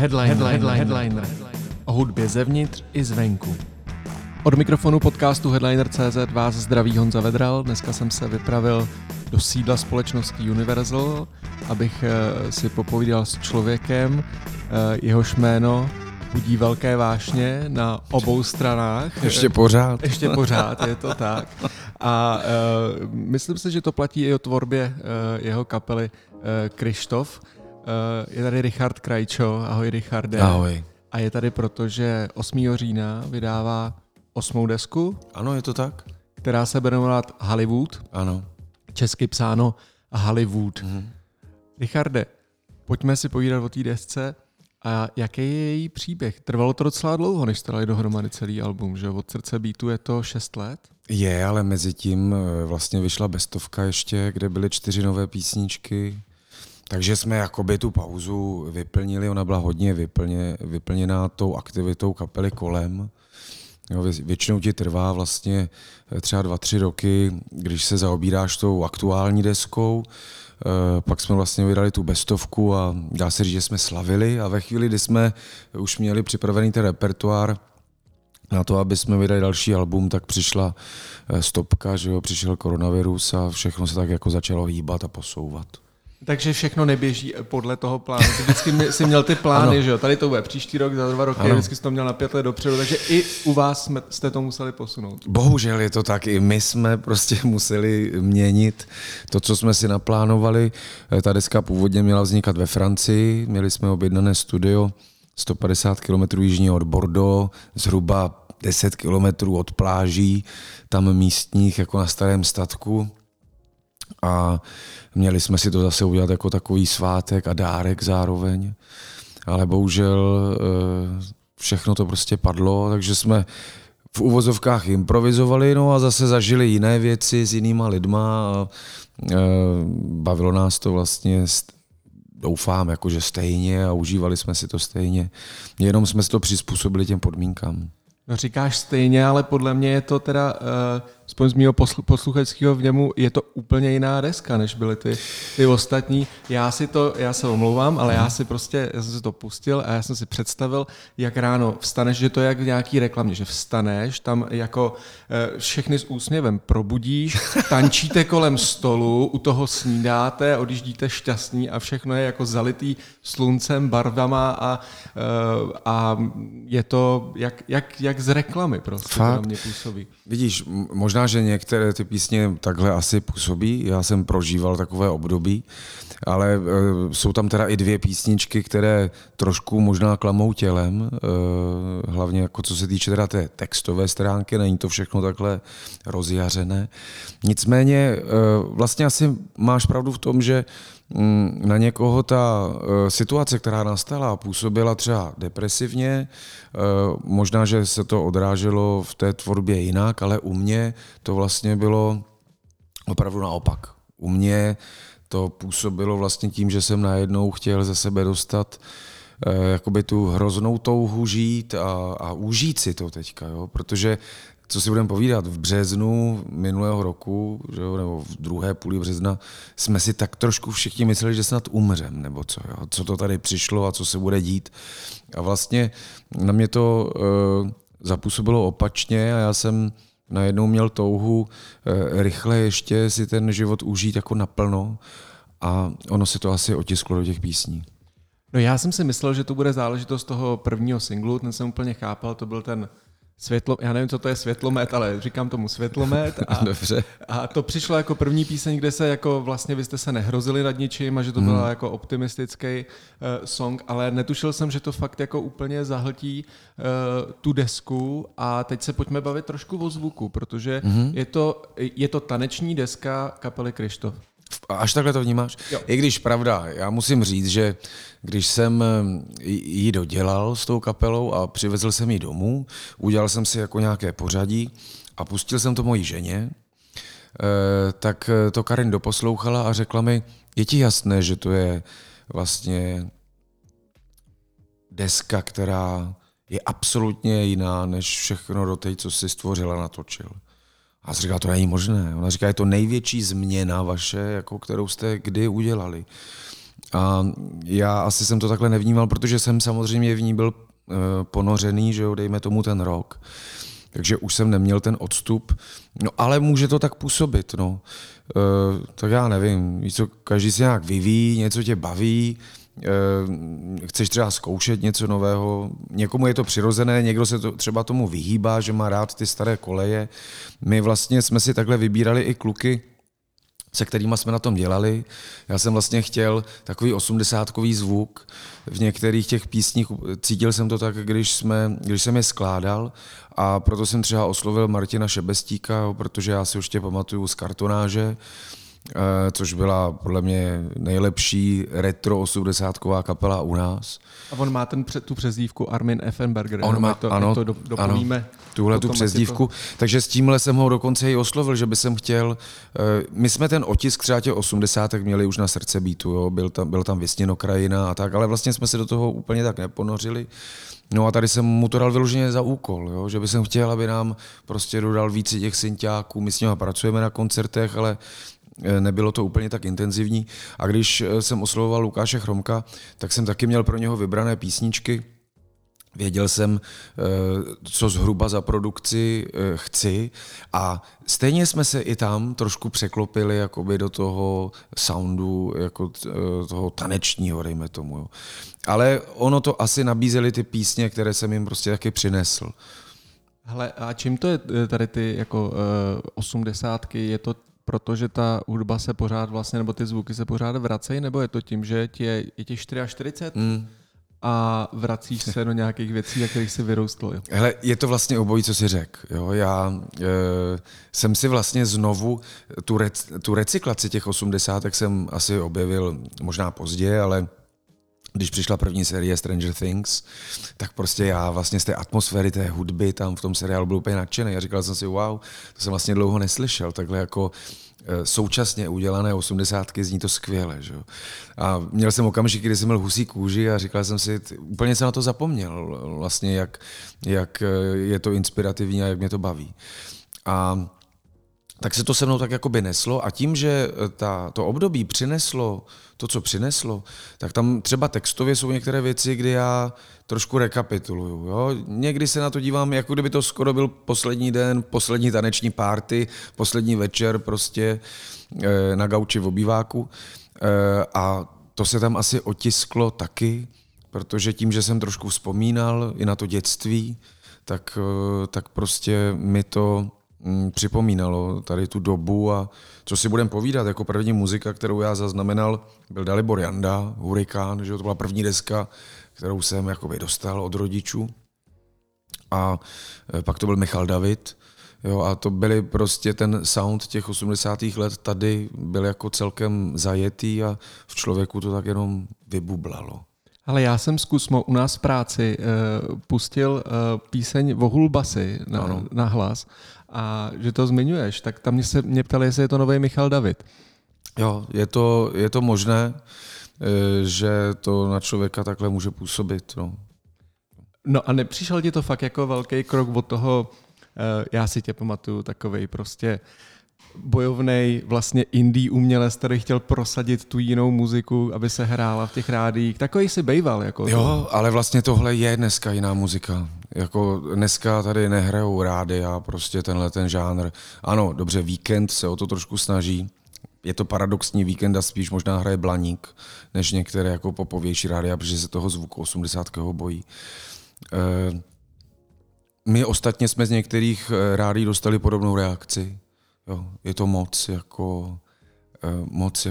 Headliner. O hudbě zevnitř i zvenku. Od mikrofonu podcastu Headliner.cz vás zdraví Honza Vedral. Dneska jsem se vypravil do sídla společnosti Universal, abych si popovídal s člověkem, jehož jméno budí velké vášně na obou stranách. Ještě pořád, je to tak. A myslím si, že to platí i o tvorbě jeho kapely Kryštof. Je tady Richard Krajčo, ahoj Richarde. Ahoj. A je tady proto, že 8. října vydává 8. desku. Ano, je to tak. Která se bude jmenovat Hollywood. Ano. Česky psáno Hollywood. Mhm. Richarde, pojďme si povídat o té desce. A jaký je její příběh? Trvalo to docela dlouho, než jste dali dohromady celý album, že? Od srdce beatu je to 6 let? Je, ale mezi tím vlastně vyšla bestovka ještě, kde byly 4 nové písničky. Takže jsme jakoby tu pauzu vyplnili, ona byla hodně vyplněná tou aktivitou kapely kolem. Jo, většinou ti trvá vlastně třeba 2-3 roky, když se zaobíráš tou aktuální deskou. Pak jsme vlastně vydali tu bestovku a dá se říct, že jsme slavili a ve chvíli, kdy jsme už měli připravený ten repertoár na to, aby jsme vydali další album, tak přišla stopka, že jo, přišel koronavirus a všechno se tak jako začalo hýbat a posouvat. Takže všechno neběží podle toho plánu. Ty vždycky jsi měl ty plány, ano. Že jo? Tady to bude příští rok, za 2 roky, ano. Vždycky jsi to měl na 5 let dopředu, takže i u vás jste to museli posunout. Bohužel je to tak, i my jsme prostě museli měnit to, co jsme si naplánovali. Ta deska původně měla vznikat ve Francii, měli jsme objednané studio 150 km jižně od Bordeaux, zhruba 10 km od pláží, tam místních jako na starém statku. A měli jsme si to zase udělat jako takový svátek a dárek zároveň, ale bohužel všechno to prostě padlo, takže jsme v uvozovkách improvizovali, no a zase zažili jiné věci s jinýma lidma a bavilo nás to vlastně, doufám, jakože stejně a užívali jsme si to stejně, jenom jsme si to přizpůsobili těm podmínkám. No říkáš stejně, ale podle mě je to teda, aspoň z mýho posluchačského vněmu, je to úplně jiná deska, než byly ty ostatní. Já se omlouvám, ale já jsem si to pustil a já jsem si představil, jak ráno vstaneš, že to je jak v nějaký reklamě, že vstaneš, tam jako všechny s úsměvem probudíš, tančíte kolem stolu, u toho snídáte, odjíždíte šťastní a všechno je jako zalitý sluncem, barvama a je to jak z reklamy prostě, to na mě působí. Vidíš, možná, že některé ty písně takhle asi působí, já jsem prožíval takové období, ale jsou tam teda i 2 písničky, které trošku možná klamou tělem, hlavně jako co se týče teda té textové stránky, není to všechno takhle rozjařené. Nicméně vlastně asi máš pravdu v tom, že na někoho ta situace, která nastala, působila třeba depresivně, možná, že se to odráželo v té tvorbě jinak, ale u mě to vlastně bylo opravdu naopak. U mě to působilo vlastně tím, že jsem najednou chtěl ze sebe dostat jakoby tu hroznou touhu žít a užít si to teďka, jo? Protože co si budeme povídat, v březnu minulého roku, nebo v druhé půli března, jsme si tak trošku všichni mysleli, že snad umřem, nebo co, jo? Co to tady přišlo a co se bude dít. A vlastně na mě to zapůsobilo opačně a já jsem najednou měl touhu rychle ještě si ten život užít jako naplno a ono se to asi otisklo do těch písní. No já jsem si myslel, že to bude záležitost toho prvního singlu, ten jsem úplně chápal, to byl ten Světlo, já nevím, co to je světlomet, ale říkám tomu světlomet a to přišlo jako první píseň, kde se jako vlastně vy jste se nehrozili nad ničím a že to byla jako optimistický song, ale netušil jsem, že to fakt jako úplně zahltí tu desku a teď se pojďme bavit trošku o zvuku, protože je to taneční deska kapely Kryštof. Až takhle to vnímáš? Jo. I když pravda, já musím říct, že když jsem ji dodělal s tou kapelou a přivezl jsem ji domů, udělal jsem si jako nějaké pořadí a pustil jsem to mojí ženě, tak to Karin doposlouchala a řekla mi, je ti jasné, že to je vlastně deska, která je absolutně jiná než všechno do té, co jsi stvořil a natočil. A říká, to není možné. Ona říká, je to největší změna vaše, jako kterou jste kdy udělali. A já asi jsem to takhle nevnímal, protože jsem samozřejmě v ní byl ponořený, že jo, dejme tomu ten rok. Takže už jsem neměl ten odstup, no ale může to tak působit, no. Tak já nevím, víc, každý se nějak vyvíjí, něco tě baví, chceš třeba zkoušet něco nového, někomu je to přirozené, někdo se to, třeba tomu vyhýbá, že má rád ty staré koleje. My vlastně jsme si takhle vybírali i kluky, se kterýma jsme na tom dělali. Já jsem vlastně chtěl takový osmdesátkový zvuk v některých těch písních. Cítil jsem to tak, když jsem je skládal, a proto jsem třeba oslovil Martina Šebestíka, protože já si ještě pamatuju z Kartonáže, což byla podle mě nejlepší retro osmdesátková kapela u nás. A on má tu přezdívku Armin Effenberger. On má, to, ano, to doplníme. Tuhle tu přezdívku. To... Takže s tímhle jsem ho dokonce i oslovil, že by jsem chtěl... My jsme ten otisk třeba těch osmdesátek měli už na srdcebítu, jo? Byl tam Věsněnokrajina a tak, ale vlastně jsme se do toho úplně tak neponořili. No a tady jsem mu to dal vyloženě za úkol, jo? Že by jsem chtěl, aby nám prostě dodal více těch synťáků. My s nimi pracujeme na koncertech, ale nebylo to úplně tak intenzivní. A když jsem oslovoval Lukáše Chromka, tak jsem taky měl pro něho vybrané písničky. Věděl jsem, co zhruba za produkci chci, a stejně jsme se i tam trošku překlopili jakoby do toho soundu, jako toho tanečního, dejme tomu. Jo. Ale ono to asi nabízely ty písně, které jsem jim prostě taky přinesl. Hele, a čím to je tady ty jako osmdesátky, je to protože ta hudba se pořád vlastně, nebo ty zvuky se pořád vracejí, nebo je to tím, že je ti 44 a vracíš se do nějakých věcí, na kterých jsi vyrůstl? Jo? Hele, je to vlastně obojí, co jsi řekl. Já jsem si vlastně znovu tu recyklaci těch osmdesátek jsem asi objevil možná později, ale když přišla první série Stranger Things, tak prostě já vlastně z té atmosféry té hudby tam v tom seriálu byl úplně nadšený. Já říkal jsem si, wow, to jsem vlastně dlouho neslyšel, takhle jako současně udělané osmdesátky, zní to skvěle. Že? A měl jsem okamžik, kdy jsem měl husí kůži a říkal jsem si, úplně jsem na to zapomněl, vlastně jak je to inspirativní a jak mě to baví. A tak se to se mnou tak jakoby neslo, a tím, že to období přineslo to, co přineslo, tak tam třeba textově jsou některé věci, kdy já trošku rekapituluju. Jo? Někdy se na to dívám, jako kdyby to skoro byl poslední den, poslední taneční party, poslední večer prostě na gauči v obýváku, a to se tam asi otisklo taky, protože tím, že jsem trošku vzpomínal i na to dětství, tak prostě mi to připomínalo tady tu dobu. A co si budem povídat, jako první muzika, kterou já zaznamenal, byl Dalibor Janda, Hurrikán, že to byla první deska, kterou jsem jakoby dostal od rodičů. A pak to byl Michal David, jo, a to byly prostě ten sound těch 80. let tady byl jako celkem zajetý a v člověku to tak jenom vybublalo. Ale já jsem zkusmo u nás v práci pustil píseň Vohulbasy na hlas, a že to zmiňuješ, tak tam mě ptali, jestli je to nový Michal David. Jo, je to možné, že to na člověka takhle může působit. No a nepřišel ti to fakt jako velký krok od toho, já si tě pamatuju, takovej prostě bojovnej vlastně indie umělec, který chtěl prosadit tu jinou muziku, aby se hrála v těch rádiích. Takový si bejval. Jako jo, ale vlastně tohle je dneska jiná muzika. Jako dneska tady nehrajou rádia, prostě tenhle ten žánr. Ano, dobře, Víkend se o to trošku snaží. Je to paradoxní, Víkend a spíš možná hraje Blaník, než některé jako popovější rádia, protože se toho zvuku 80. bojí. My ostatně jsme z některých rádií dostali podobnou reakci. Jo, je to moc jako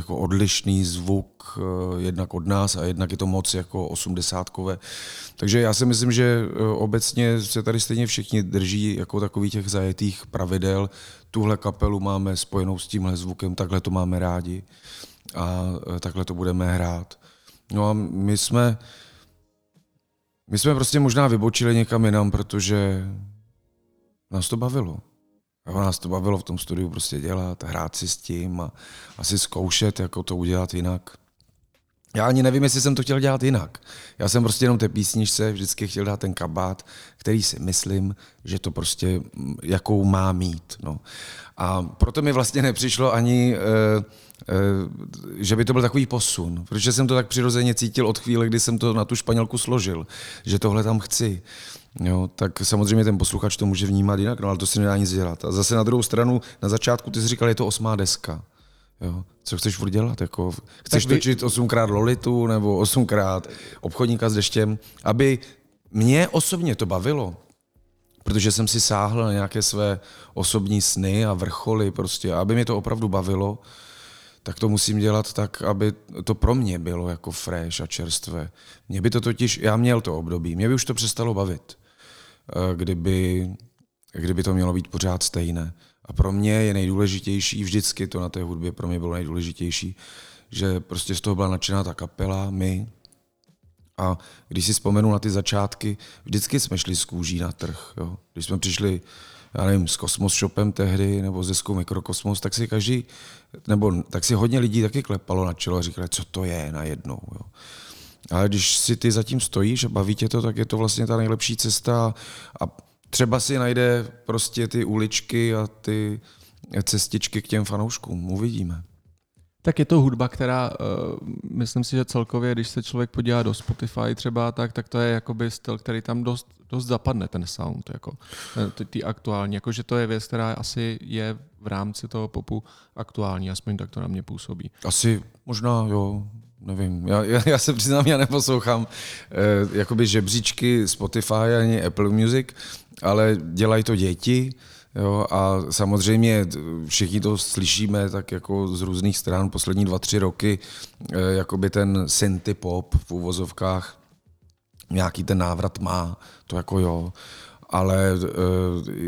odlišný zvuk jednak od nás a jednak je to moc jako osmdesátkové. Takže já si myslím, že obecně se tady stejně všichni drží jako takových těch zajetých pravidel. Tuhle kapelu máme spojenou s tímhle zvukem, takhle to máme rádi a takhle to budeme hrát. No a my jsme prostě možná vybočili někam jinam, protože nás to bavilo. A nás to bavilo v tom studiu prostě dělat, hrát si s tím a asi zkoušet, jako to udělat jinak. Já ani nevím, jestli jsem to chtěl dělat jinak. Já jsem prostě jenom té písničce vždycky chtěl dát ten kabát, který si myslím, že to prostě jakou má mít. No. A proto mi vlastně nepřišlo ani, že by to byl takový posun, protože jsem to tak přirozeně cítil od chvíle, kdy jsem to na tu Španělku složil, že tohle tam chci. Jo, tak samozřejmě ten posluchač to může vnímat jinak, no, ale to se nedá nic dělat. A zase na druhou stranu, na začátku ty jsi říkal, je to 8. deska. Jo. Co chceš furt dělat? Jako, chceš točit 8x Lolitu nebo 8x Obchodníka s deštěm, aby mě osobně to bavilo, protože jsem si sáhl na nějaké své osobní sny a vrcholy prostě, aby mě to opravdu bavilo, tak to musím dělat tak, aby to pro mě bylo jako fresh a čerstvé. Mě by to totiž, já měl to období, mě by už to přestalo bavit, kdyby to mělo být pořád stejné. A pro mě je nejdůležitější, vždycky to na té hudbě pro mě bylo nejdůležitější, že prostě z toho byla nadšená ta kapela, my. A když si vzpomenu na ty začátky, vždycky jsme šli z kůží na trh. Jo. Když jsme přišli, já nevím, s Kosmos Shopem tehdy, nebo s deskou Mikrokosmos, tak si každý, nebo tak si hodně lidí taky klepalo na čelo a říkali, co to je najednou. Jo. Ale když si ty zatím stojíš a baví tě to, tak je to vlastně ta nejlepší cesta a třeba si najde prostě ty uličky a ty cestičky k těm fanouškům. Uvidíme. Tak je to hudba, která, myslím si, že celkově, když se člověk podívá do Spotify třeba, tak to je jakoby styl, který tam dost zapadne, ten sound, jako ty aktuální. Jakože to je věc, která asi je v rámci toho popu aktuální, aspoň tak to na mě působí. Asi možná, jo. Nevím, já se přiznám, já neposlouchám jakoby žebříčky Spotify ani Apple Music, ale dělají to děti, jo, a samozřejmě všichni to slyšíme tak jako z různých stran poslední 2-3 roky, jakoby ten synty pop v uvozovkách nějaký ten návrat má, to jako jo, ale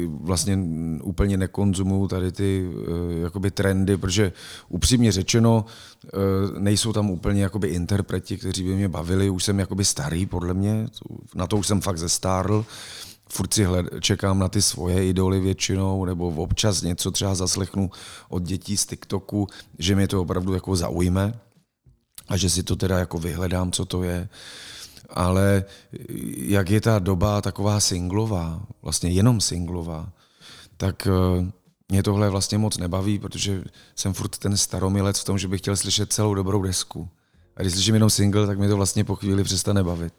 vlastně úplně nekonzumuju tady ty jakoby trendy, protože upřímně řečeno nejsou tam úplně jakoby interpreti, kteří by mě bavili, už jsem jakoby starý podle mě, na to už jsem fakt zestárl, furt si čekám na ty svoje idoly většinou, nebo občas něco třeba zaslechnu od dětí z TikToku, že mě to opravdu jako zaujme a že si to teda jako vyhledám, co to je. Ale jak je ta doba taková singlová, vlastně jenom singlová, tak mě tohle vlastně moc nebaví, protože jsem furt ten staromilec v tom, že bych chtěl slyšet celou dobrou desku. A když slyším jenom single, tak mě to vlastně po chvíli přestane bavit.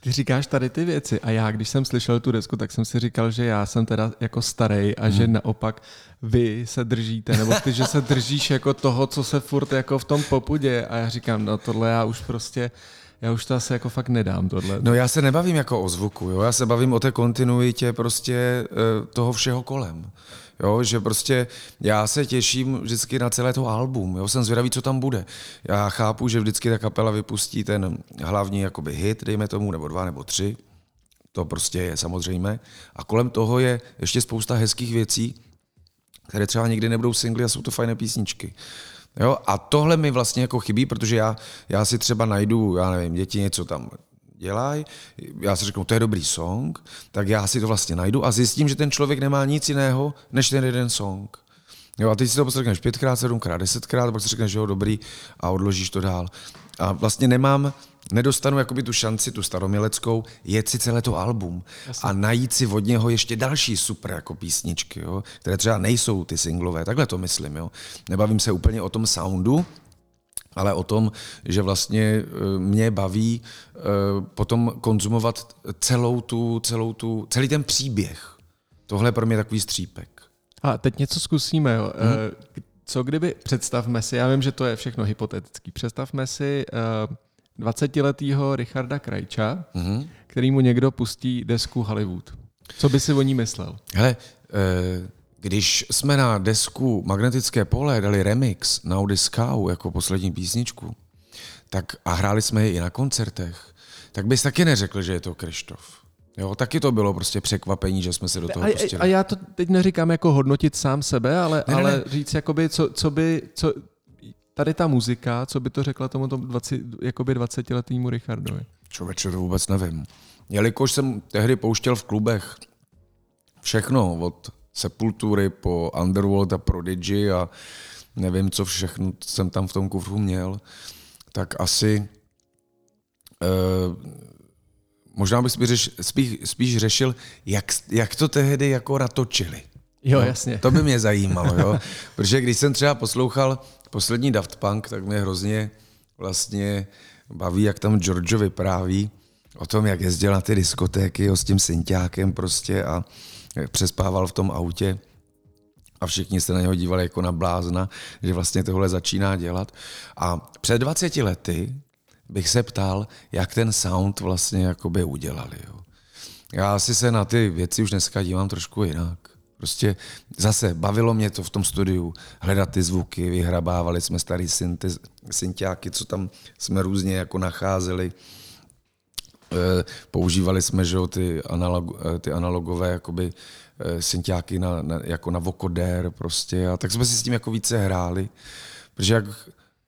Ty říkáš tady ty věci a já, když jsem slyšel tu desku, tak jsem si říkal, že já jsem teda jako starej a že naopak vy se držíte, nebo ty, že se držíš jako toho, co se furt jako v tom popu děje. A já říkám, no tohle já už prostě... Já už to asi jako fakt nedám tohle. No já se nebavím jako o zvuku, jo? Já se bavím o té kontinuitě prostě toho všeho kolem. Jo? Že prostě já se těším vždycky na celé to album, jo? Jsem zvědavý, co tam bude. Já chápu, že vždycky ta kapela vypustí ten hlavní jakoby hit, dejme tomu, nebo 2 nebo 3. To prostě je samozřejmě. A kolem toho je ještě spousta hezkých věcí, které třeba nikdy nebudou singly a jsou to fajné písničky. Jo, a tohle mi vlastně jako chybí, protože já si třeba najdu, já nevím, děti něco tam dělají, já si řeknu, to je dobrý song, tak já si to vlastně najdu a zjistím, že ten člověk nemá nic jiného, než ten jeden song. Jo, a teď si to řekneš 5x, 7x, 10x, pak si řekneš, že jo, dobrý, a odložíš to dál. A vlastně nedostanu jakoby tu šanci, tu staromileckou, jet si celé to album. Jasně. A najít si od něho ještě další super jako písničky, jo, které třeba nejsou ty singlové, takhle to myslím. Jo. Nebavím se úplně o tom soundu, ale o tom, že vlastně mě baví potom konzumovat celý ten příběh. Tohle je pro mě takový střípek. A teď něco zkusíme, jo. Co kdyby, představme si, já vím, že to je všechno hypotetický, představme si 20letýho Richarda Krajča, který mu někdo pustí desku Hollywood. Co by si o ní myslel? Hele, když jsme na desku Magnetické pole dali remix na Odiscau jako poslední písničku, tak a hráli jsme ji i na koncertech, tak bys taky neřekl, že je to Kryštof. Jo, taky to bylo prostě překvapení, že jsme se do toho pustili. A já to teď neříkám jako hodnotit sám sebe, ale říct, jakoby, co by tady ta muzika, co by to řekla tomu 20letýmu Richardovi? Člověče, to vůbec nevím. Jelikož jsem tehdy pouštěl v klubech všechno, od Sepultury po Underworld a Prodigy a nevím, co všechno jsem tam v tom kufru měl, tak asi možná bych spíš řešil, jak to tehdy jako ratočili. Jo, jasně. To by mě zajímalo, jo. Protože když jsem třeba poslouchal poslední Daft Punk, tak mě hrozně vlastně baví, jak tam Giorgio vypráví o tom, jak jezdil na ty diskotéky, jo, s tím synťákem prostě a přespával v tom autě. A všichni se na něho dívali jako na blázna, že vlastně tohle začíná dělat. A před 20 lety bych se ptal, jak ten sound vlastně jakoby udělali. Jo. Já asi se na ty věci už dneska dívám trošku jinak. Prostě zase bavilo mě to v tom studiu, hledat ty zvuky, vyhrabávali jsme starý synťáky, co tam jsme různě jako nacházeli. Používali jsme, že, ty analogové jakoby synťáky jako na vokodér prostě, a tak jsme si s tím jako více hráli, protože jak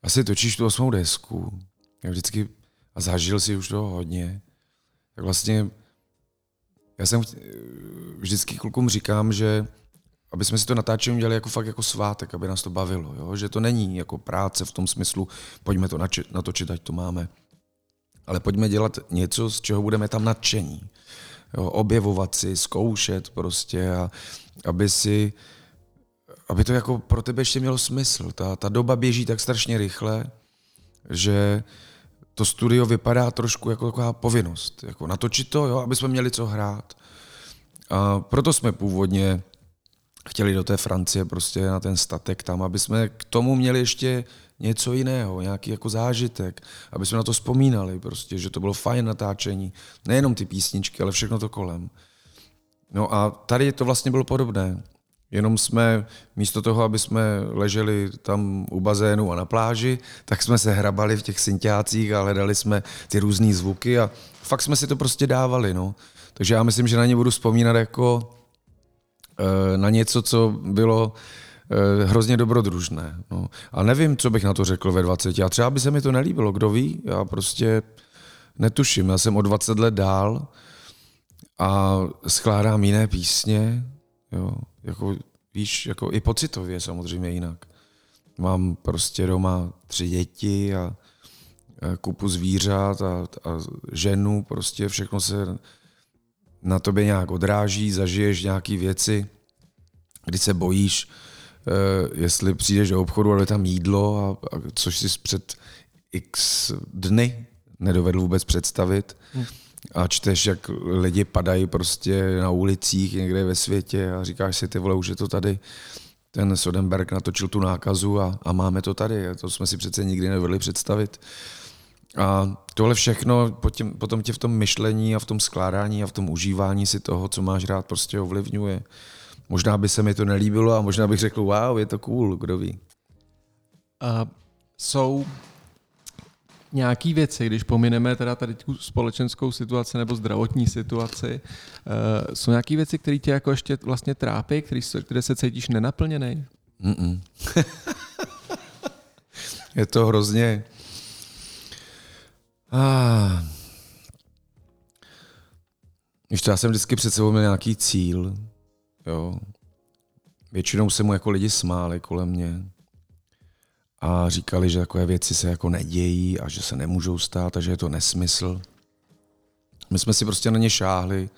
asi točíš tu 8. desku, jak vždycky, a zažil si už toho hodně, tak vlastně já jsem vždycky klukům říkám, že aby jsme si to natáčení dělali jako fakt jako svátek, aby nás to bavilo, jo? Že to není jako práce v tom smyslu, pojďme to natočit, ať to máme, ale pojďme dělat něco, z čeho budeme tam nadšení. Jo, objevovat si, zkoušet prostě, a aby to jako pro tebe ještě mělo smysl. Ta doba běží tak strašně rychle, že to studio vypadá trošku jako taková povinnost. Jako natočit to, jo, aby jsme měli co hrát. A proto jsme původně chtěli do té Francie prostě na ten statek tam, aby jsme k tomu měli ještě něco jiného, nějaký jako zážitek, aby jsme na to vzpomínali prostě, že to bylo fajn natáčení, nejenom ty písničky, ale všechno to kolem. No a tady to vlastně bylo podobné, jenom jsme místo toho, aby jsme leželi tam u bazénu a na pláži, tak jsme se hrabali v těch synťácích a hledali jsme ty různý zvuky a fakt jsme si to prostě dávali, no. Takže já myslím, že na ně budu vzpomínat jako na něco, co bylo hrozně dobrodružné. No. A nevím, co bych na to řekl ve 20. A třeba by se mi to nelíbilo, kdo ví, já prostě netuším. Já jsem o 20 let dál a skládám jiné písně, jo. Jako, víš, jako i pocitově samozřejmě jinak. Mám prostě doma 3 děti a kupu zvířat a ženu, prostě všechno se na tobě nějak odráží, zažiješ nějaké věci, kdy se bojíš, jestli přijdeš do obchodu a je tam jídlo, a což si před x dny nedovedl vůbec představit. A čteš, jak lidi padají prostě na ulicích někde ve světě a říkáš si, ty vole, už je to tady. Ten Soderbergh natočil tu nákazu a máme to tady. A to jsme si přece nikdy nedovedli představit. A tohle všechno potom tě v tom myšlení a v tom skládání a v tom užívání si toho, co máš rád, prostě ovlivňuje. Možná by se mi to nelíbilo a možná bych řekl, wow, je to cool, kdo ví. Jsou nějaké věci, když pomineme teda tady tu společenskou situaci nebo zdravotní situaci, jsou nějaké věci, které tě jako ještě vlastně trápí, které se cítíš nenaplněnej? Je to hrozně... Ještě já jsem vždycky před sebou měl nějaký cíl, jo. Většinou se mu jako lidi smáli kolem mě a říkali, že takové věci se jako nedějí a že se nemůžou stát a že je to nesmysl. My jsme si prostě na ně šáhli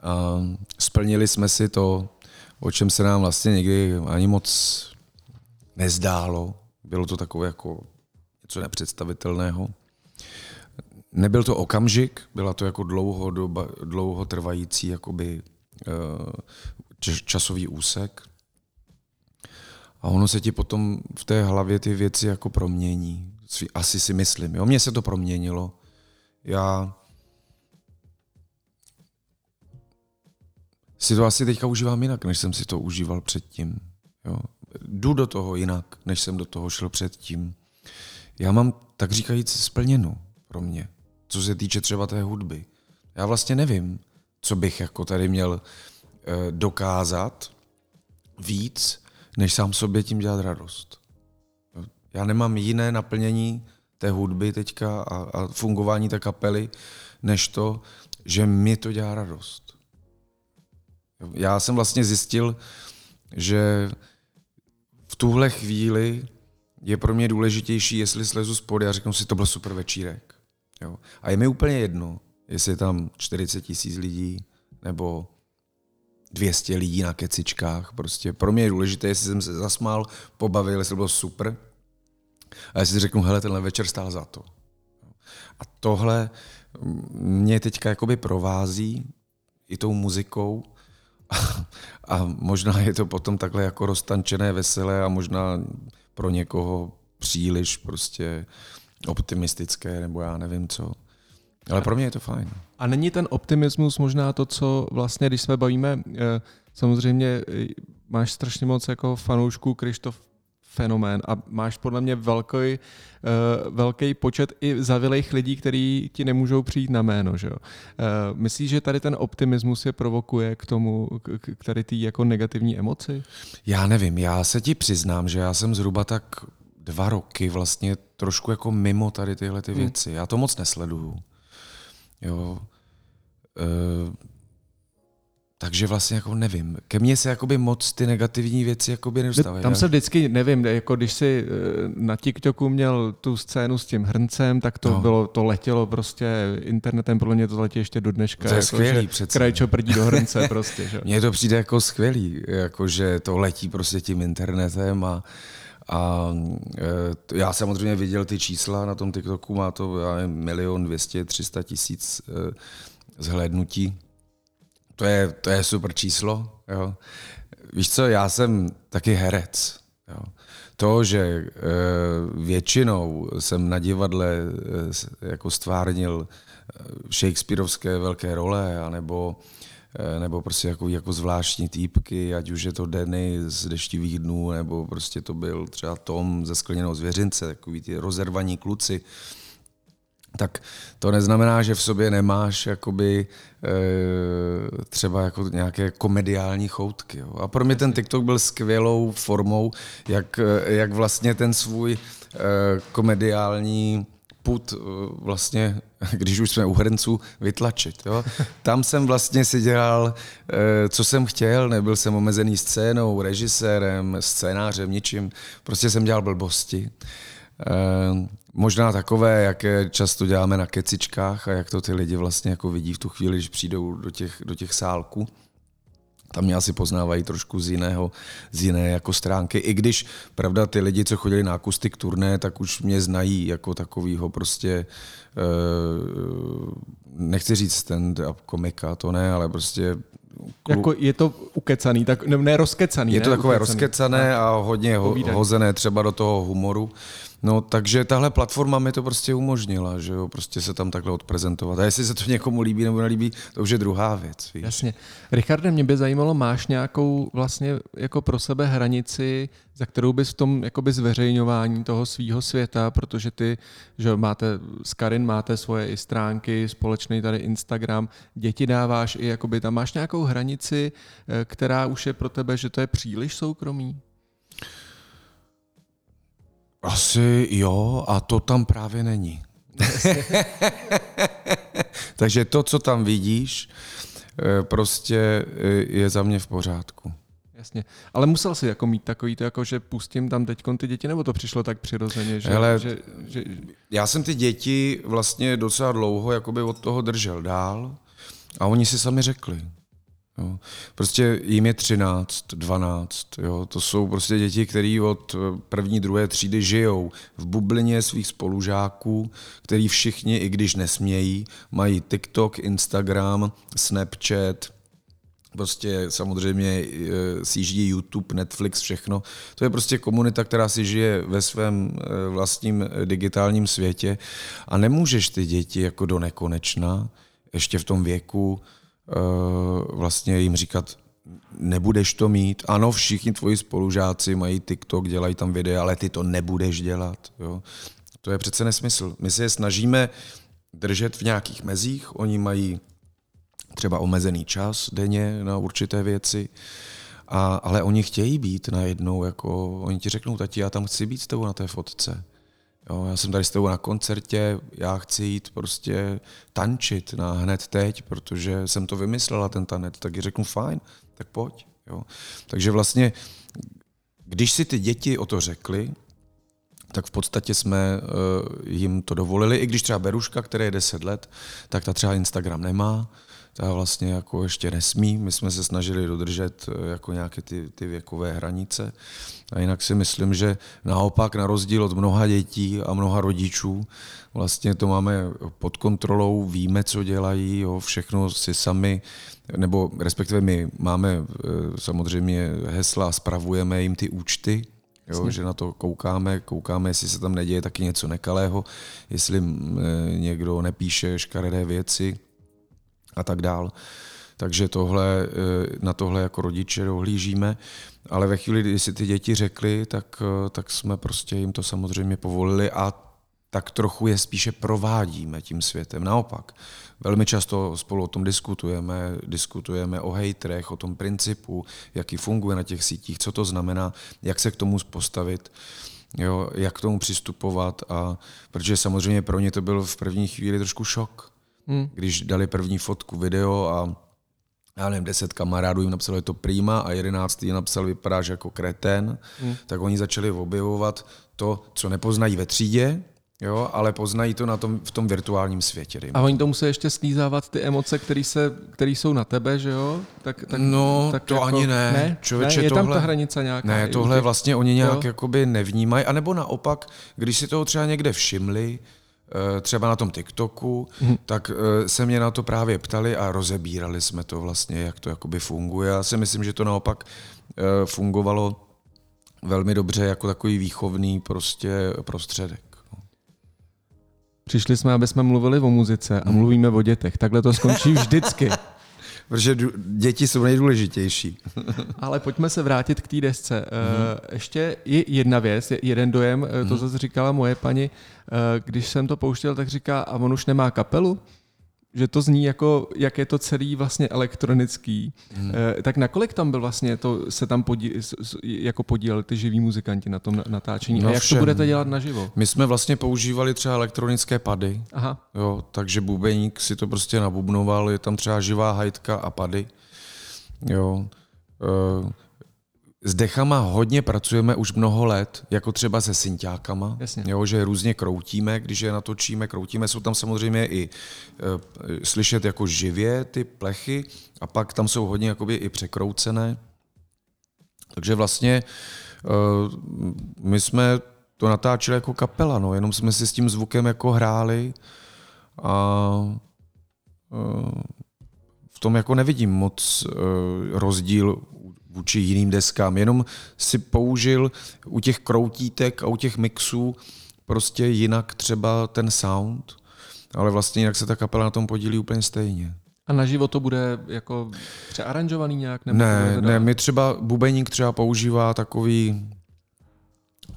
a splnili jsme si to, o čem se nám vlastně někdy ani moc nezdálo. Bylo to takové jako něco nepředstavitelného. Nebyl to okamžik, byla to jako dlouhotrvající jakoby časový úsek. A ono se ti potom v té hlavě ty věci jako promění. Asi si myslím. Jo? Mně se to proměnilo. Já si to asi teďka užívám jinak, než jsem si to užíval předtím. Jo? Jdu do toho jinak, než jsem do toho šel předtím. Já mám, tak říkajíc, splněno pro mě, co se týče třeba té hudby. Já vlastně nevím, co bych jako tady měl dokázat víc, než sám sobě tím dělat radost. Já nemám jiné naplnění té hudby teďka a fungování té kapely, než to, že mi to dělá radost. Já jsem vlastně zjistil, že v tuhle chvíli je pro mě důležitější, jestli slezu spod a řeknu si, to byl super večírek. Jo. A je mi úplně jedno, jestli je tam 40 000 lidí nebo 200 lidí na kecičkách. Prostě pro mě je důležité, jestli jsem se zasmál, pobavil, jestli bylo super. A jestli řeknu, hele, tenhle večer stál za to. A tohle mě teďka jakoby provází i tou muzikou. A možná je to potom takhle jako roztančené, veselé a možná pro někoho příliš prostě optimistické nebo já nevím co. Ale pro mě je to fajn. A není ten optimismus možná to, co vlastně, když se bavíme, samozřejmě máš strašně moc jako fanoušků Kryštof fenomén a máš podle mě velký počet i zavilejch lidí, kteří ti nemůžou přijít na jméno. Že jo? Myslíš, že tady ten optimismus je provokuje k tomu, k tady tý jako negativní emoci? Já nevím, já se ti přiznám, že já jsem zhruba tak 2 roky vlastně trošku jako mimo tady tyhle ty věci. Já to moc nesleduju. Jo. Takže vlastně jako nevím. Ke mně se jakoby moc ty negativní věci jakoby nedostávají. Tam se vždycky, nevím, jako když si na TikToku měl tu scénu s tím hrncem, tak to bylo, to letělo prostě internetem, podle mě to letí ještě do dneška. To je jako skvělý přece. Krajčo prdí do hrnce prostě. Mně to přijde jako skvělý, jako že to letí prostě tím internetem a já samozřejmě viděl ty čísla na tom TikToku, má to 1 200 000, 300 000 zhlédnutí. To je super číslo. Jo. Víš co, já jsem taky herec. Jo. To, že většinou jsem na divadle jako stvárnil shakespearovské velké role, anebo, nebo prostě jako zvláštní týpky, ať už je to Denny z Deštivých dnů, nebo prostě to byl třeba Tom ze Skleněného zvěřince, takový ty rozervaní kluci. Tak to neznamená, že v sobě nemáš jakoby, třeba jako nějaké komediální choutky. Jo. A pro mě ten TikTok byl skvělou formou, jak vlastně ten svůj komediální put, vlastně, když už jsme u hrnců, vytlačit. Jo. Tam jsem vlastně si dělal, co jsem chtěl, nebyl jsem omezený scénou, režisérem, scénářem, ničím. Prostě jsem dělal blbosti. Možná takové, jaké často děláme na kecičkách a jak to ty lidi vlastně jako vidí v tu chvíli, když přijdou do těch sálků. Tam mě asi poznávají trošku z jiné jako stránky. I když, pravda, ty lidi, co chodili na akustik turné, tak už mě znají jako takovýho prostě, nechci říct stand-up komika, to ne, ale prostě... Jako je to ukecaný, tak ne rozkecaný. Je to ne, takové rozkecané a hodně hozené třeba do toho humoru. No, takže tahle platforma mi to prostě umožnila, že jo, prostě se tam takhle odprezentovat. A jestli se to někomu líbí nebo nelíbí, to už je druhá věc. Víš? Jasně. Richarde, mě by zajímalo, máš nějakou vlastně jako pro sebe hranici, za kterou bys v tom jakoby zveřejňování toho svýho světa, protože ty, že máte, s Karin máte svoje i stránky, společný tady Instagram, děti dáváš i jakoby tam máš nějakou hranici, která už je pro tebe, že to je příliš soukromý? Asi jo, a to tam právě není. Takže to, co tam vidíš, prostě je za mě v pořádku. Jasně, ale musel jsi jako mít takový to, jako, že pustím tam teď ty děti, nebo to přišlo tak přirozeně? Že, hele, že... Já jsem ty děti vlastně docela dlouho jakoby od toho držel dál a oni si sami řekli. Jo. Prostě jim je 13, 12, jo. To jsou prostě děti, které od 1., 2. třídy žijou v bublině svých spolužáků, který všichni, i když nesmějí, mají TikTok, Instagram, Snapchat, prostě samozřejmě síždí YouTube, Netflix, všechno. To je prostě komunita, která si žije ve svém vlastním digitálním světě a nemůžeš ty děti jako do nekonečna, ještě v tom věku, vlastně jim říkat, nebudeš to mít. Ano, všichni tvoji spolužáci mají TikTok, dělají tam videa, ale ty to nebudeš dělat. Jo? To je přece nesmysl. My se je snažíme držet v nějakých mezích, oni mají třeba omezený čas denně na určité věci, ale oni chtějí být najednou, jako, oni ti řeknou, tati, já tam chci být s tebou na té fotce. Jo, já jsem tady s tebou na koncertě, já chci jít prostě tančit na Hned teď, protože jsem to vymyslela, ten tanec, tak ji řeknu fajn, tak pojď. Jo. Takže vlastně, když si ty děti o to řekly, tak v podstatě jsme jim to dovolili. I když třeba Beruška, která je 10 let, tak ta třeba Instagram nemá, ta vlastně jako ještě nesmí. My jsme se snažili dodržet jako nějaké ty věkové hranice. A jinak si myslím, že naopak, na rozdíl od mnoha dětí a mnoha rodičů, vlastně to máme pod kontrolou, víme, co dělají, jo, všechno si sami, nebo respektive my máme samozřejmě hesla, spravujeme jim ty účty, jo, že na to koukáme, jestli se tam neděje taky něco nekalého, jestli někdo nepíše škaredé věci a tak dál. Takže na tohle jako rodiče dohlížíme, ale ve chvíli, kdy si ty děti řekly, tak jsme prostě jim to samozřejmě povolili a tak trochu je spíše provádíme tím světem. Naopak, velmi často spolu o tom diskutujeme o hejtrech, o tom principu, jaký funguje na těch sítích, co to znamená, jak se k tomu postavit, jo, jak k tomu přistupovat, a protože samozřejmě pro ně to byl v první chvíli trošku šok, když dali první fotku, video a já nevím, 10 kamarádů jim napsalo, je to prima, a 11. jim napsal, vypadáš jako kretén, tak oni začali objevovat to, co nepoznají ve třídě, jo, ale poznají to v tom virtuálním světě. A oni to musí ještě slízávat ty emoce, které jsou na tebe, že jo? Tak, no, tak to jako, ani ne. Člověče, je tam ta hranice nějaká? Ne, tohle vlastně oni nějak jakoby nevnímají, anebo naopak, když si toho třeba někde všimli, třeba na tom TikToku, tak se mě na to právě ptali a rozebírali jsme to vlastně, jak to jakoby funguje. Já si myslím, že to naopak fungovalo velmi dobře jako takový výchovný prostě prostředek. Přišli jsme, aby jsme mluvili o muzice a mluvíme o dětech. Takhle to skončí vždycky. Protože děti jsou nejdůležitější. Ale pojďme se vrátit k té desce. Ještě jedna věc, jeden dojem, to zase říkala moje paní, když jsem to pouštěl, tak říká, a on už nemá kapelu? Že to zní jako, jak je to celý vlastně elektronický. Tak nakolik tam byl vlastně, to se tam podíleli ty živí muzikanti na tom natáčení? No, a jak všem. To budete dělat naživo? My jsme vlastně používali třeba elektronické pady, jo, takže bubeník si to prostě nabubnoval, je tam třeba živá hajtka a pady. Jo. S dechama hodně pracujeme už mnoho let, jako třeba se synťákama, jo, že různě kroutíme, když je natočíme, kroutíme, jsou tam samozřejmě i slyšet jako živě ty plechy a pak tam jsou hodně jakoby i překroucené. Takže vlastně my jsme to natáčeli jako kapela, no, jenom jsme si s tím zvukem jako hráli a v tom jako nevidím moc rozdíl vůči jiným deskám, jenom si použil u těch kroutítek a u těch mixů prostě jinak třeba ten sound, ale vlastně jinak se ta kapela na tom podílí úplně stejně. A naživo to bude jako přearanžovaný nějak? Nebo ne, my třeba, bubeník třeba používá takový,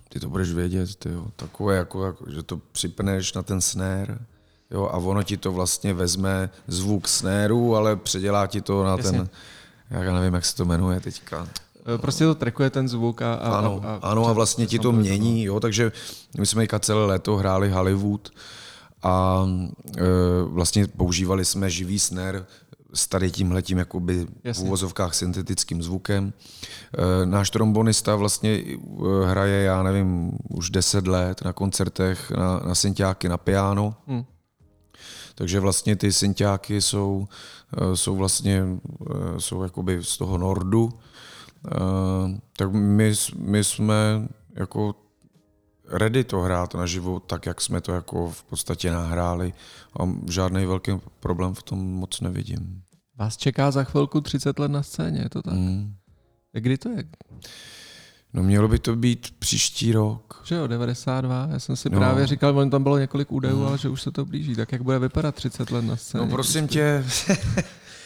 ty to budeš vědět, tyjo, takové jako, že to připneš na ten snare, jo, a ono ti to vlastně vezme zvuk snaru, ale předělá ti to na ten... Já nevím, jak se to jmenuje teďka. Prostě to trackuje ten zvuk a... Ano, a vlastně ti to mění. Jo, takže my jsme celé léto hráli Hollywood a vlastně používali jsme živý snare s tady tímhletím jakoby v uvozovkách syntetickým zvukem. Náš trombonista vlastně hraje, já nevím, už 10 let na koncertech, na synťáky, na piano. Takže vlastně ty synťáky jsou jakoby z toho nordu. Tak my jsme jako ready to hrát naživo, tak jak jsme to jako v podstatě nahráli, a žádný velký problém v tom moc nevidím. Vás čeká za chvilku 30 let na scéně, je to tak? Kdy to je? No, mělo by to být příští rok. Že jo, 92, já jsem si právě říkal, on tam bylo několik údajů, ale že už se to blíží. Tak jak bude vypadat 30 let na scéně? No prosím tě.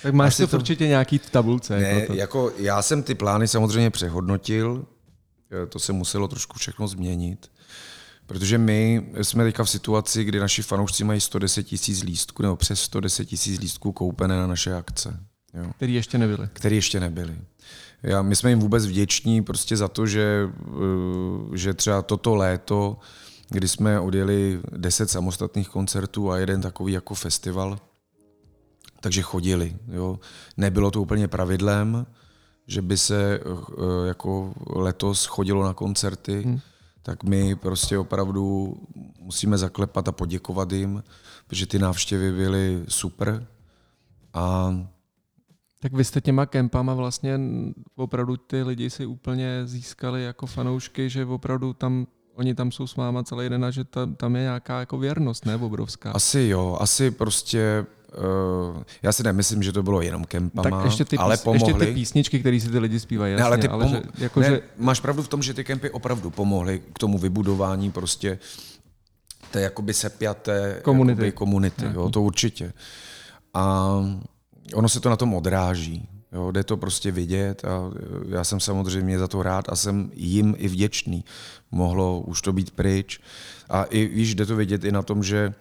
Tak máš to určitě nějaký v tabulce. Ne, jako já jsem ty plány samozřejmě přehodnotil, to se muselo trošku všechno změnit, protože my jsme teďka v situaci, kdy naši fanoušci mají 110 000 lístků, nebo přes 110 000 lístků koupené na naše akce. Který ještě nebyly. My jsme jim vůbec vděční prostě za to, že třeba toto léto, kdy jsme odjeli 10 samostatných koncertů a jeden takový jako festival, takže chodili. Jo. Nebylo to úplně pravidlem, že by se jako letos chodilo na koncerty, tak my prostě opravdu musíme zaklepat a poděkovat jim, protože ty návštěvy byly super. A tak vy jste těma kempama vlastně opravdu ty lidi si úplně získali jako fanoušky, že opravdu tam oni tam jsou s máma celý den a že tam je nějaká jako věrnost, ne, obrovská. Asi jo, asi prostě já si nemyslím, že to bylo jenom kempama, tak ještě ale pomohly. Ještě ty písničky, které si ty lidi zpívají, jasně, ale že, jako ne, že... Máš pravdu v tom, že ty kempy opravdu pomohly k tomu vybudování prostě té jakoby sepjaté komunity. Jo, to určitě. A ono se to na tom odráží. Jo, jde to prostě vidět a já jsem samozřejmě za to rád a jsem jim i vděčný. Mohlo už to být pryč. A i, víš, jde to vidět i na tom, že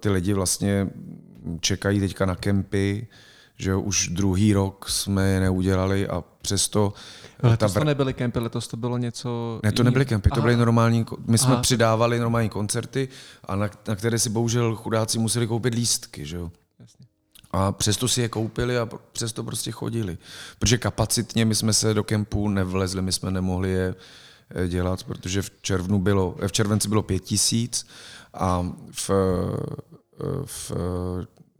ty lidi vlastně čekají teďka na kempy, že už druhý rok jsme je neudělali a přesto... Letos to nebyly kempy, letos to bylo něco... Ne, to nebyly kempy, to byly normální... My jsme přidávali normální koncerty, a na které si bohužel chudáci museli koupit lístky, že jo. Jasně. A přesto si je koupili a přesto prostě chodili. Protože kapacitně my jsme se do kempů nevlezli, my jsme nemohli je dělat, protože v červenci bylo 5000 a v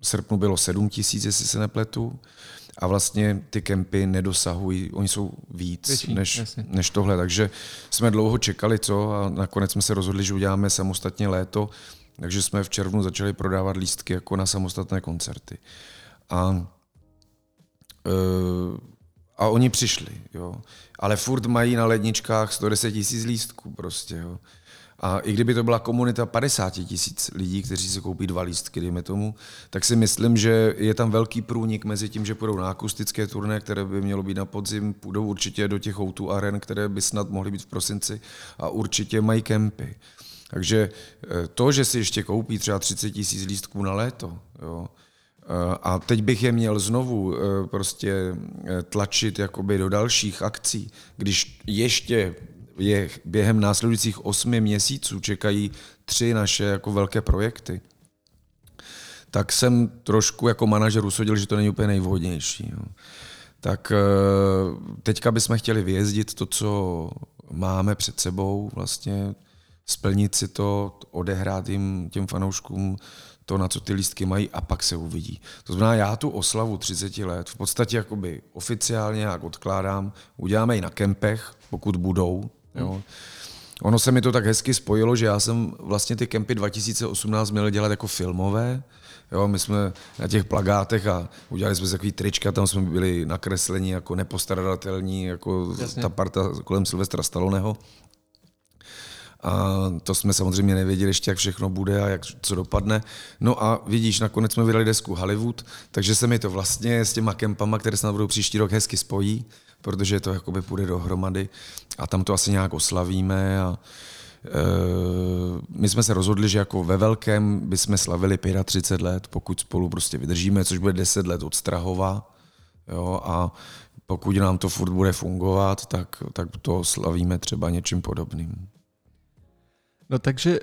srpnu bylo 7000, jestli se nepletu. A vlastně ty kempy nedosahují, oni jsou víc než tohle. Takže jsme dlouho čekali, co? A nakonec jsme se rozhodli, že uděláme samostatně léto. Takže jsme v červnu začali prodávat lístky jako na samostatné koncerty. A oni přišli, jo. Ale furt mají na ledničkách 110 000 lístků prostě, jo. A i kdyby to byla komunita 50 000 lidí, kteří si koupí 2 lístky, dejme tomu, tak si myslím, že je tam velký průnik mezi tím, že půjdou na akustické turné, které by mělo být na podzim, půjdou určitě do těch O2 aren, které by snad mohly být v prosinci a určitě mají kempy. Takže to, že si ještě koupí třeba 30 000 lístků na léto, jo, a teď bych je měl znovu prostě tlačit jakoby do dalších akcí, když ještě je během následujících 8 měsíců čekají 3 naše jako velké projekty, tak jsem trošku jako manažer usoudil, že to není úplně nejvhodnější. Jo. Tak teďka bychom chtěli vyjezdit to, co máme před sebou vlastně, splnit si to, odehrát jim, těm fanouškům to, na co ty lístky mají a pak se uvidí. To znamená, já tu oslavu 30 let v podstatě jakoby oficiálně jak odkládám, uděláme ji na kempech, pokud budou. Jo. Ono se mi to tak hezky spojilo, že já jsem vlastně ty kempy 2018 měl dělat jako filmové. Jo, my jsme na těch plakátech a udělali jsme takový trička, tam jsme byli nakresleni jako nepostradatelní, jako jasně, ta parta kolem Silvestra Stalloneho. A to jsme samozřejmě nevěděli ještě, jak všechno bude a jak co dopadne. No a vidíš, nakonec jsme vydali desku Hollywood, takže se mi to vlastně s těma kempama, které snad budou příští rok, hezky spojí, protože to jakoby půjde dohromady a tam to asi nějak oslavíme. A my jsme se rozhodli, že jako ve velkém bychom slavili 35 let, pokud spolu prostě vydržíme, což bude 10 let od Strahova. Jo, a pokud nám to furt bude fungovat, tak to slavíme třeba něčím podobným. No takže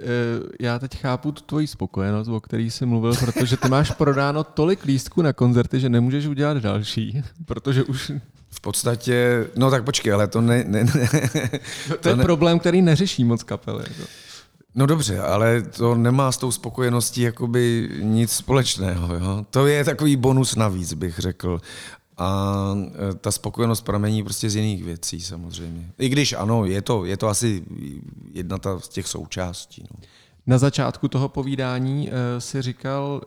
já teď chápu tu tvoji spokojenost, o který jsi mluvil, protože ty máš prodáno tolik lístků na koncerty, že nemůžeš udělat další, protože už... V podstatě... No tak počkej, ale to ne. To je problém, který neřeší moc kapely. No dobře, ale to nemá s tou spokojeností jakoby nic společného. Jo? To je takový bonus navíc, bych řekl. A ta spokojenost pramení prostě z jiných věcí samozřejmě. I když ano, je to asi jedna z těch součástí. No. Na začátku toho povídání si říkal,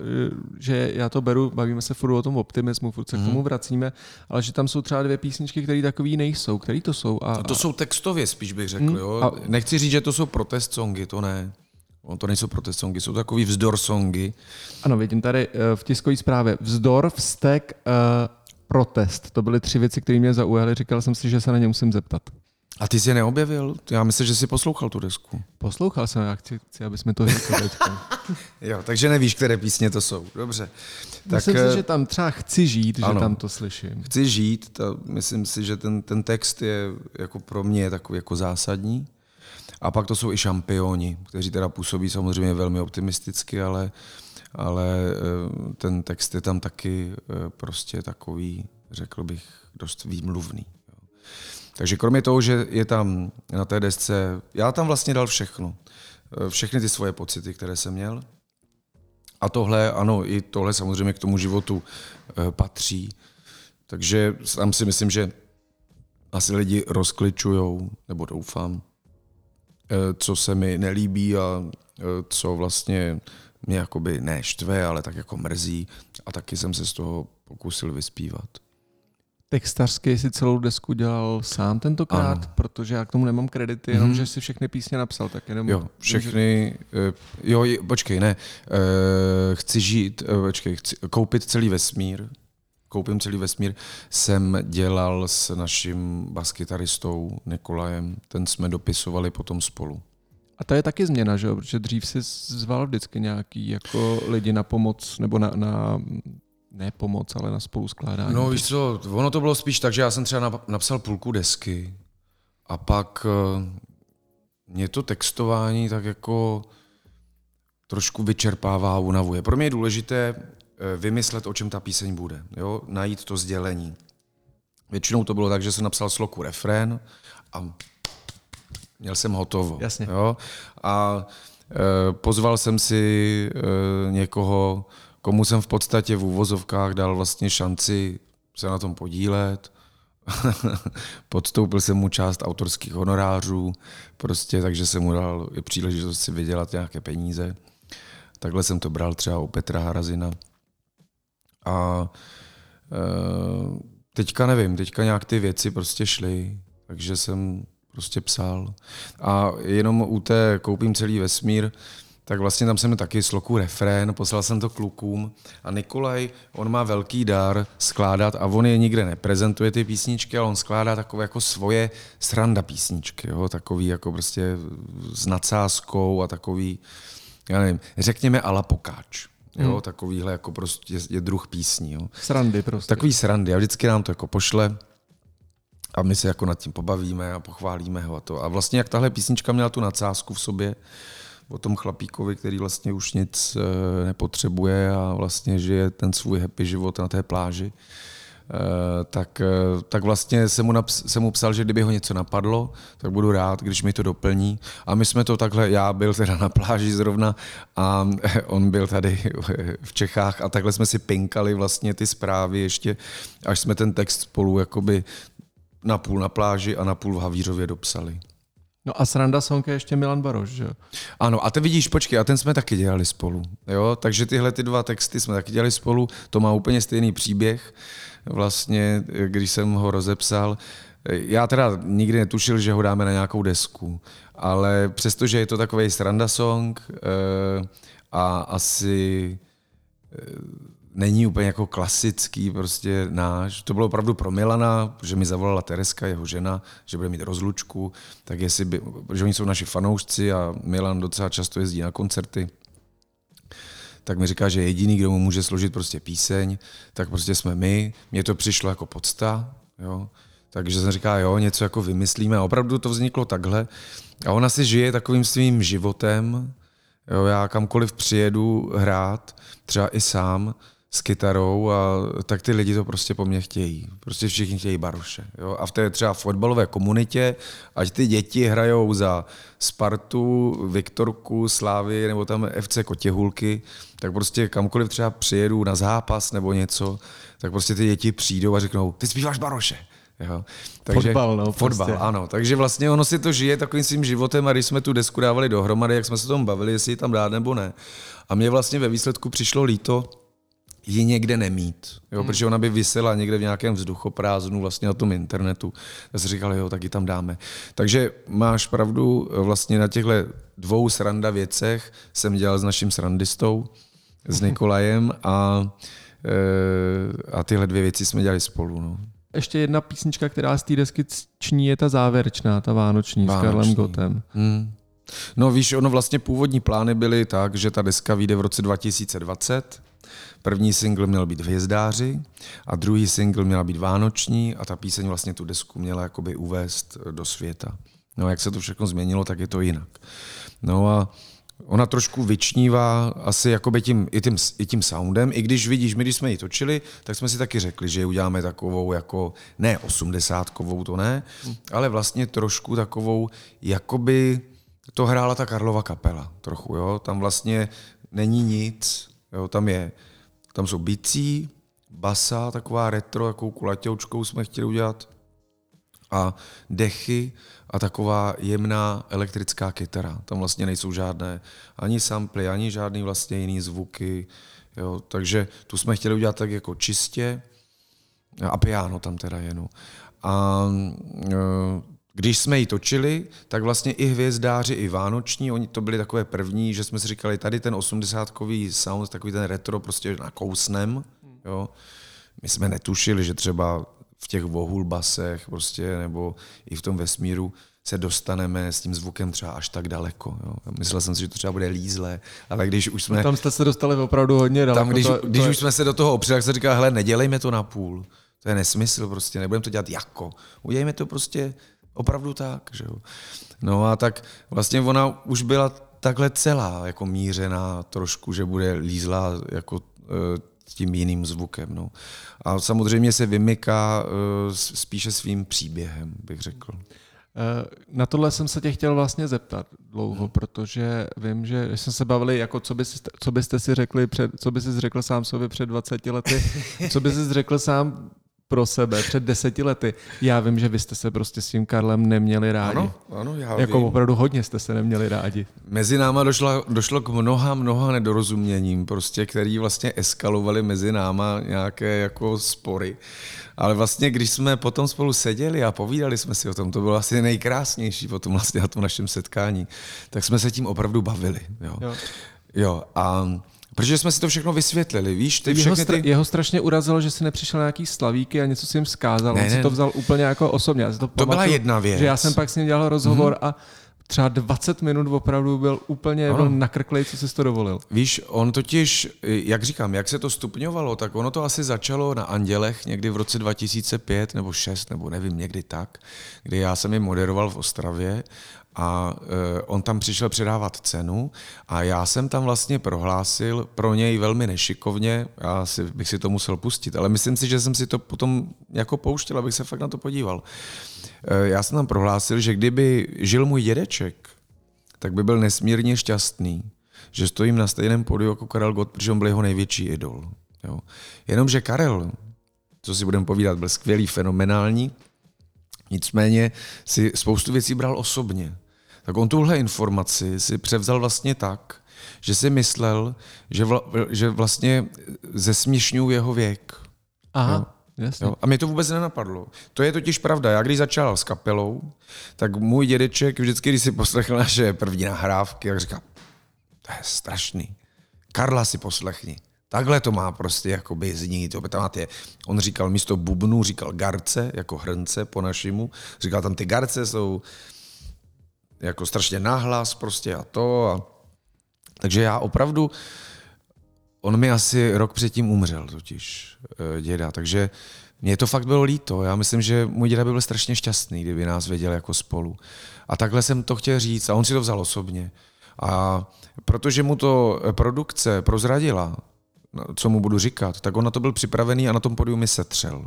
že já to beru, bavíme se furt o tom optimismu, furt se k tomu vracíme, ale že tam jsou třeba 2 písničky, které takový nejsou. Který to jsou? A to jsou textově spíš bych řekl. Jo? A... Nechci říct, že to jsou protest songy, to ne. To nejsou protest songy, jsou takový vzdor songy. Ano, vidím tady v tiskové zprávě. Vzdor, vztek... Protest. To byly 3 věci, které mě zaujaly. Říkal jsem si, že se na ně musím zeptat. A ty jsi je neobjevil? Já myslím, že jsi poslouchal tu desku. Poslouchal jsem, já chci aby jsme to říkali. Jo, takže nevíš, které písně to jsou. Dobře. Myslím si, že tam třeba Chci žít, ano, že tam to slyším. Chci žít, myslím si, že ten text je jako pro mě takový jako zásadní. A pak to jsou i Šampioni, kteří teda působí samozřejmě velmi optimisticky, ale ten text je tam taky prostě takový, řekl bych, dost výmluvný. Takže kromě toho, že je tam na té desce, já tam vlastně dal všechno. Všechny ty svoje pocity, které jsem měl. A tohle, ano, i tohle samozřejmě k tomu životu patří. Takže tam si myslím, že asi lidi rozkličujou, nebo doufám, co se mi nelíbí a co vlastně mě jakoby neštve, ale tak jako mrzí. A taky jsem se z toho pokusil vyspívat. Textařsky si celou desku dělal sám tentokrát, ano. Protože já k tomu nemám kredity, jenom že si všechny písně napsal. Tak jenom, jo, všechny, jo, počkej, ne, chci žít, počkej, chci koupit celý vesmír, koupím celý vesmír, jsem dělal s naším baskytaristou Nikolajem, ten jsme dopisovali potom spolu. A to je taky změna, že jo, protože dřív si zval vždycky nějaký jako lidi na pomoc, nebo na ne pomoc, ale na spoluzkládání. No víš co, ono to bylo spíš tak, že já jsem třeba napsal půlku desky a pak mě to textování tak jako trošku vyčerpává a unavuje. Pro mě je důležité vymyslet, o čem ta píseň bude, jo? Najít to sdělení. Většinou to bylo tak, že jsem napsal sloku refrén a měl jsem hotovo. Jasně. Jo? A pozval jsem si někoho, komu jsem v podstatě v úvozovkách dal vlastně šanci se na tom podílet. Podstoupil jsem mu část autorských honorářů, prostě, takže jsem mu dal i příležitost si vydělat nějaké peníze. Takhle jsem to bral třeba u Petra Harazina. A teďka nevím, teďka nějak ty věci prostě šly, takže jsem prostě psal. A jenom u té koupím celý vesmír, tak vlastně tam jsem taky sloku refrén, poslal jsem to klukům a Nikolaj, on má velký dar skládat a on je nikde neprezentuje ty písničky, ale on skládá takové jako svoje sranda písničky, jo? Takový jako prostě s nadsázkou a takový, já nevím, řekněme a la Pokáč, jo? Takovýhle jako prostě je druh písní. Jo? Srandy prostě. Takový srandy a vždycky nám to jako pošle a my se jako nad tím pobavíme a pochválíme ho a to. A vlastně jak tahle písnička měla tu nadsázku v sobě, o tom chlapíkovi, který vlastně už nic nepotřebuje a vlastně žije ten svůj happy život na té pláži, tak vlastně jsem mu psal, že kdyby ho něco napadlo, tak budu rád, když mi to doplní. A my jsme to takhle, já byl teda na pláži zrovna a on byl tady v Čechách a takhle jsme si pinkali vlastně ty zprávy ještě, až jsme ten text spolu jakoby napůl na pláži a napůl v Havířově dopsali. No a sranda song je ještě Milan Baroš, že? Ano, a ty vidíš, počkej, a ten jsme taky dělali spolu, jo? Takže tyhle ty dva texty jsme taky dělali spolu, to má úplně stejný příběh, vlastně, když jsem ho rozepsal. Já teda nikdy netušil, že ho dáme na nějakou desku, ale přestože je to takovej sranda song a asi není úplně jako klasický prostě náš. To bylo opravdu pro Milana, že mi zavolala Tereska, jeho žena, že bude mít rozlučku, tak jestli by, že oni jsou naši fanoušci a Milan docela často jezdí na koncerty, tak mi říká, že jediný, kdo mu může složit prostě píseň, tak prostě jsme my. Mně to přišlo jako pocta, jo. Takže jsem říká, jo, něco jako vymyslíme. A opravdu to vzniklo takhle. A ona si žije takovým svým životem. Jo, já kamkoliv přijedu hrát, třeba i sám, s kytarou, a tak ty lidi to prostě po mně chtějí. Prostě všichni chtějí Baroše. Jo? A v té třeba fotbalové komunitě, ať ty děti hrajou za Spartu, Viktorku, Slávy nebo tam FC Kotěhulky, tak prostě kamkoliv třeba přijedu na zápas nebo něco, tak prostě ty děti přijdou a řeknou, ty zpíváš Baroše. Jo? Takže, fotbal, no. Fotbal, prostě. Ano. Takže vlastně ono si to žije takovým svým životem a když jsme tu desku dávali dohromady, jak jsme se tom bavili, jestli ji tam dát nebo ne. A mně vlastně ve výsledku přišlo líto ji někde nemít, jo, protože ona by visela někde v nějakém vzduchoprázdnu vlastně na tom internetu. Já si říkal, jo, tak ji tam dáme. Takže máš pravdu, vlastně na těchto dvou sranda věcech jsem dělal s naším srandistou, s Nikolajem a tyhle dvě věci jsme dělali spolu. No. Ještě jedna písnička, která z té desky ční, je ta závěrečná, ta vánoční. S Karlem Gottem. No víš, ono vlastně původní plány byly tak, že ta deska vyjde v roce 2020, první singl měl být Hvězdáři a druhý singl měla být Vánoční a ta píseň vlastně tu desku měla jakoby uvést do světa. No a jak se to všechno změnilo, tak je to jinak. No a ona trošku vyčnívá asi jakoby tím soundem, i když vidíš, my když jsme ji točili, tak jsme si taky řekli, že ji uděláme takovou jako, ne osmdesátkovou, to ne, ale vlastně trošku takovou, jakoby to hrála ta Karlova kapela trochu, jo, tam vlastně není nic, jo, tam jsou bicí, basa, taková retro, jakou kulaťoučkou jsme chtěli udělat, a dechy a taková jemná elektrická kytara. Tam vlastně nejsou žádné ani samply, ani žádný vlastně jiný zvuky. Jo, takže tu jsme chtěli udělat tak jako čistě a piano tam teda jenom. A když jsme ji točili, tak vlastně i hvězdáři, i vánoční, oni to byli takové první, že jsme si říkali, tady ten osmdesátkový sound, takový ten retro prostě nakousnem. Jo. My jsme netušili, že třeba v těch vohulbasech prostě, nebo i v tom vesmíru se dostaneme s tím zvukem třeba až tak daleko. Jo. Myslel jsem si, že to třeba bude lízlé, ale když už jsme... Tam jste se dostali opravdu hodně daleko. Tam, když už jsme se do toho opřeli, tak jsem říkal, hele, nedělejme to na půl. To je nesmysl prostě, nebudeme to dělat jako. Udělejme to prostě opravdu tak. Že jo. No a tak vlastně ona už byla takhle celá, jako mířená trošku, že bude lízlá jako tím jiným zvukem. No. A samozřejmě se vymyká spíše svým příběhem, bych řekl. Na tohle jsem se tě chtěl vlastně zeptat dlouho, protože vím, že jsme se bavili, jako co by jsi řekl sám sobě před 20 lety, co by jsi řekl sám pro sebe před 10 lety. Já vím, že vy jste se prostě s tím Karlem neměli rádi. Ano, já jako vím. Opravdu hodně jste se neměli rádi. Mezi náma došlo k mnoha nedorozuměním, prostě, který vlastně eskalovaly mezi náma nějaké jako spory. Ale vlastně, když jsme potom spolu seděli a povídali jsme si o tom, to bylo asi nejkrásnější potom vlastně na tom našem setkání, tak jsme se tím opravdu bavili. Jo a... Protože jsme si to všechno vysvětlili, víš? Jeho strašně urazilo, že si nepřišel nějaký slavíky a něco si jim vzkázal. On si to vzal úplně jako osobně. To byla jedna věc. Že já jsem pak s ním dělal rozhovor a třeba 20 minut opravdu byl úplně nakrklej, co jsi to dovolil. Víš, on totiž, jak říkám, jak se to stupňovalo, tak ono to asi začalo na Andělech někdy v roce 2005 nebo 6 nebo nevím, někdy tak, kdy já jsem je moderoval v Ostravě. A on tam přišel předávat cenu a já jsem tam vlastně prohlásil pro něj velmi nešikovně, já bych si to musel pustit, ale myslím si, že jsem si to potom jako pouštěl, abych se fakt na to podíval. Já jsem tam prohlásil, že kdyby žil můj dědeček, tak by byl nesmírně šťastný, že stojím na stejném pódiu jako Karel Gott, protože on byl jeho největší idol. Jo. Jenomže Karel, co si budeme povídat, byl skvělý, fenomenální, nicméně si spoustu věcí bral osobně. Tak on tuhle informaci si převzal vlastně tak, že si myslel, že vlastně zesměšňují jeho věk. Aha, jasně. A mě to vůbec nenapadlo. To je totiž pravda. Já když začal s kapelou, tak můj dědeček vždycky, když si poslechl naše první nahrávky, tak říkal, to je strašný. Karla si poslechni. Takhle to má prostě jakoby znít. On říkal místo bubnu, říkal garce, jako hrnce po našimu. Říkal tam ty garce jsou jako strašně nahlas prostě a to. Takže já opravdu, on mi asi rok předtím umřel totiž, děda, takže mně to fakt bylo líto. Já myslím, že můj děda by byl strašně šťastný, kdyby nás věděl jako spolu. A takhle jsem to chtěl říct a on si to vzal osobně. A protože mu to produkce prozradila, co mu budu říkat, tak on na to byl připravený a na tom pódiu mi setřel.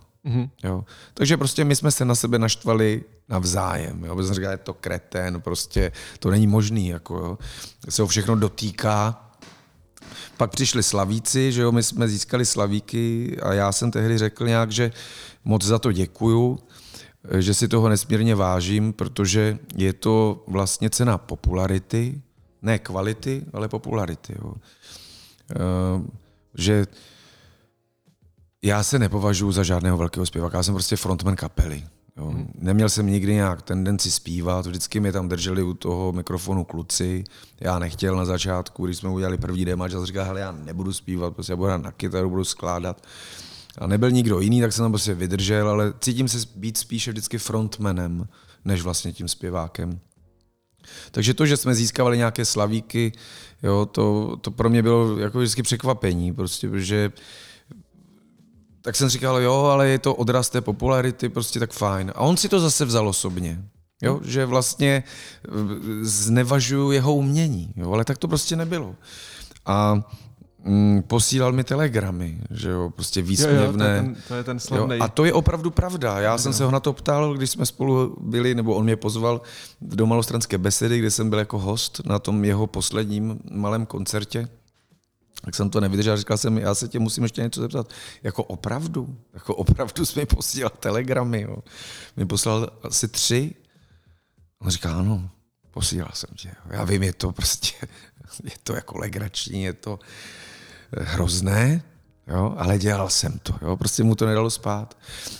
Jo. Takže prostě my jsme se na sebe naštvali navzájem. Jo. Protože jsem říkal, je to kretén, prostě to není možný. Jako, jo. Se ho všechno dotýká. Pak přišli slavíci, že jo, my jsme získali slavíky a já jsem tehdy řekl nějak, že moc za to děkuju, že si toho nesmírně vážím, protože je to vlastně cena popularity, ne kvality, ale popularity. Jo. Že já se nepovažuji za žádného velkého zpěváka, já jsem prostě frontman kapely. Jo. Neměl jsem nikdy nějak tendenci zpívat, vždycky mě tam drželi u toho mikrofonu kluci, já nechtěl na začátku, když jsme udělali první demač, já jsem říkal, hele, já nebudu zpívat, prostě já budu hrát na kytaru, budu skládat. A nebyl nikdo jiný, tak jsem tam prostě vydržel, ale cítím se být spíše vždycky frontmanem, než vlastně tím zpěvákem. Takže to, že jsme získávali nějaké slavíky, jo, to pro mě bylo jako vždycky překvapení, prostě, protože tak jsem říkal, jo, ale je to odraz té popularity, prostě tak fajn. A on si to zase vzal osobně. Jo? Že vlastně znevažuju jeho umění, jo? Ale tak to prostě nebylo. A posílal mi telegramy, že jo, prostě výsměvné. To je ten slavný. A to je opravdu pravda. Já jsem se ho na to ptal, když jsme spolu byli, nebo on mě pozval do Malostranské besedy, kde jsem byl jako host na tom jeho posledním malém koncertě. Tak jsem to nevydržel, říkal jsem, já se tě musím ještě něco zeptat. Jako opravdu jsi mi posílal telegramy, jo. Mě poslal asi 3. On říkal, ano, posílal jsem tě. Já vím, je to prostě, je to jako legrační, je to hrozné, jo, ale dělal jsem to, jo, prostě mu to nedalo spát.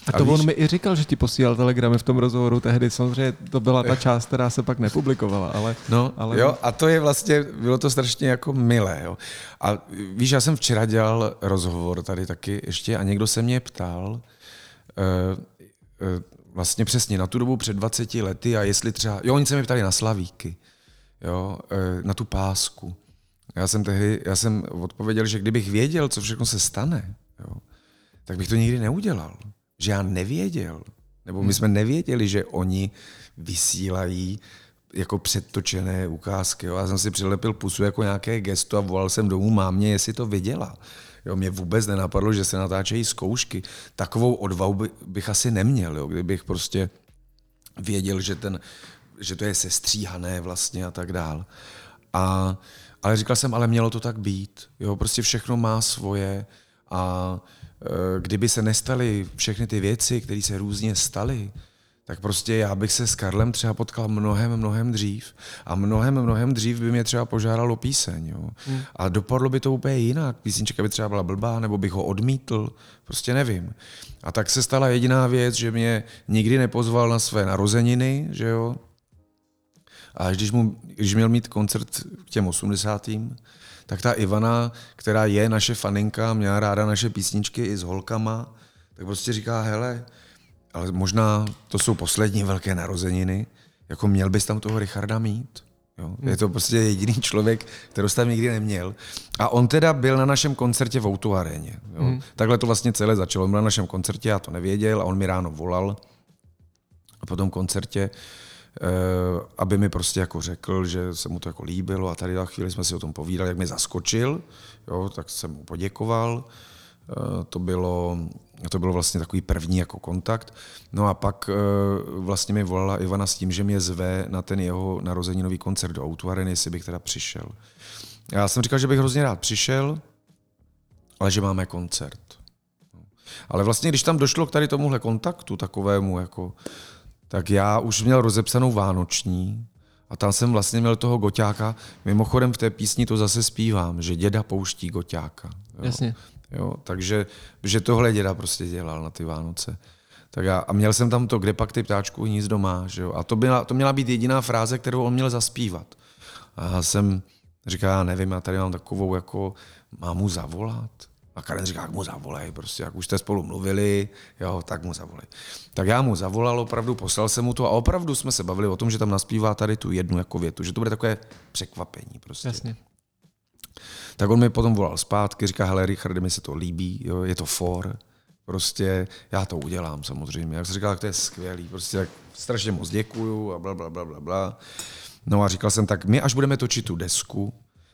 A to víš, on mi i říkal, že ti posílal telegramy v tom rozhovoru tehdy, samozřejmě to byla ta část, která se pak nepublikovala, ale... No, ale... jo, a to je vlastně, bylo to strašně jako milé, jo. A víš, já jsem včera dělal rozhovor tady taky ještě a někdo se mě ptal, vlastně přesně na tu dobu před 20 lety a jestli třeba, jo, oni se mě ptali na Slavíky, jo, na tu pásku. Já jsem odpověděl, že kdybych věděl, co všechno se stane, jo, tak bych to nikdy neudělal. Že já nevěděl. Nebo my jsme nevěděli, že oni vysílají jako předtočené ukázky. Jo. Já jsem si přilepil pusu jako nějaké gesto a volal jsem domů mámě, jestli to viděla. Jo, mě vůbec nenapadlo, že se natáčejí zkoušky. Takovou odvahu bych asi neměl, jo, kdybych prostě věděl, že to je sestříhané vlastně a tak dál. Ale říkal jsem, ale mělo to tak být. Jo, prostě všechno má svoje a kdyby se nestaly všechny ty věci, které se různě staly, tak prostě já bych se s Karlem třeba potkal mnohem dřív a mnohem dřív by mě třeba požádal o píseň. Jo. A dopadlo by to úplně jinak. Písnička by třeba byla blbá, nebo bych ho odmítl, prostě nevím. A tak se stala jediná věc, že mě nikdy nepozval na své narozeniny, že jo. A když měl mít koncert k těm 80. tak ta Ivana, která je naše faninka, měla ráda naše písničky i s holkama, tak prostě říká, hele, ale možná to jsou poslední velké narozeniny, jako měl bys tam toho Richarda mít. Jo? Je to prostě jediný člověk, kterou jsi tam nikdy neměl. A on teda byl na našem koncertě v Outwareně. Takhle to vlastně celé začalo. On byl na našem koncertě, já to nevěděl a on mi ráno volal. A po tom koncertě aby mi prostě jako řekl, že se mu to jako líbilo a tady na chvíli jsme si o tom povídali, jak mi zaskočil, jo, tak jsem mu poděkoval. To bylo vlastně takový první jako kontakt. No a pak vlastně mi volala Ivana s tím, že mě zve na ten jeho narozeninový koncert do Outwareny, jestli bych teda přišel. Já jsem říkal, že bych hrozně rád přišel, ale že máme koncert. Ale vlastně, když tam došlo k tady tomuhle kontaktu takovému jako, tak já už měl rozepsanou vánoční a tam jsem vlastně měl toho goťáka. Mimochodem v té písni to zase zpívám, že děda pouští goťáka. Jo. Jasně. Jo, takže že tohle děda prostě dělal na ty Vánoce. Tak a měl jsem tam to, kde pak ty ptáčku hnízdo máš. Jo. A to měla být jediná fráze, kterou on měl zaspívat. A já jsem říkal, já nevím, já tady mám takovou jako, mám mu zavolat. A Karen říká, jak mu zavolej, prostě, jak už jste spolu mluvili, jo, tak mu zavolej. Tak já mu zavolal, opravdu poslal jsem mu to a opravdu jsme se bavili o tom, že tam naspívá tady tu jednu jako větu, že to bude takové překvapení prostě. Jasně. Tak on mi potom volal zpátky, říká, hele Richarde, mi se to líbí, jo, je to for, prostě já to udělám samozřejmě. Jak jsem říkal, tak to je skvělý, prostě tak strašně moc děkuju a blablabla. No a říkal jsem, tak my až budeme točit tu desku,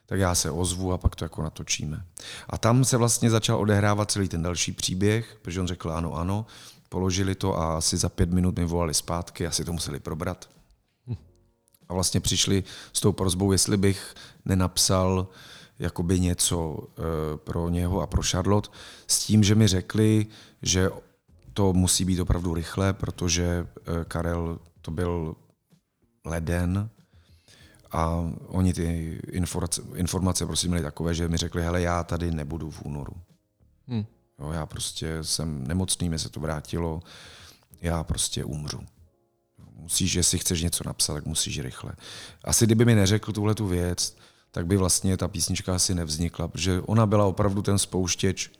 tak já se ozvu a pak to jako natočíme. A tam se vlastně začal odehrávat celý ten další příběh, protože on řekl ano, položili to a asi za 5 minut mi volali zpátky, asi to museli probrat. A vlastně přišli s tou prosbou, jestli bych nenapsal jakoby něco pro něho a pro Charlotte, s tím, že mi řekli, že to musí být opravdu rychle, protože Karel, to byl leden, a oni ty informace prostě měli takové, že mi řekli, hele, já tady nebudu v únoru. Jo, já prostě jsem nemocný, mi se to vrátilo, já prostě umřu. Musíš, jestli chceš něco napsat, tak musíš rychle. Asi kdyby mi neřekl tuhletu věc, tak by vlastně ta písnička asi nevznikla, protože ona byla opravdu ten spouštěč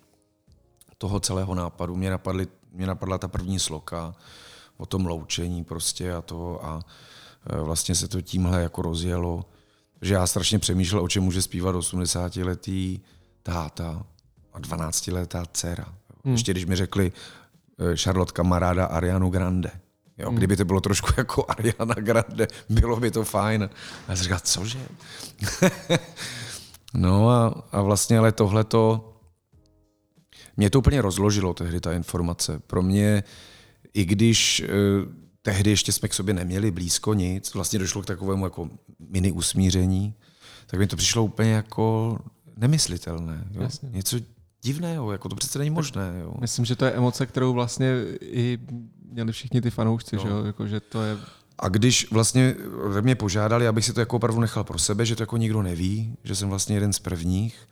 toho celého nápadu. Mě napadla ta první sloka o tom loučení prostě a vlastně se to tímhle jako rozjelo, že já strašně přemýšlel, o čem může zpívat 80-letý táta a 12-letá dcera. Ještě když mi řekli Charlotte kamaráda Arianu Grande. Jo, kdyby to bylo trošku jako Ariana Grande, bylo by to fajn. A já jsem říkal, cože? No a vlastně ale tohleto, mě to úplně rozložilo tehdy ta informace. Pro mě, i když tehdy ještě jsme k sobě neměli blízko nic, vlastně došlo k takovému jako mini usmíření, tak mi to přišlo úplně jako nemyslitelné. Jo? Něco divného, jako to přece není možné. Jo? Myslím, že to je emoce, kterou vlastně i měli všichni ty fanoušci, jo. Že jo? Jako, že to je... A když vlastně mě požádali, abych si to jako opravdu nechal pro sebe, že to jako nikdo neví, že jsem vlastně jeden z prvních,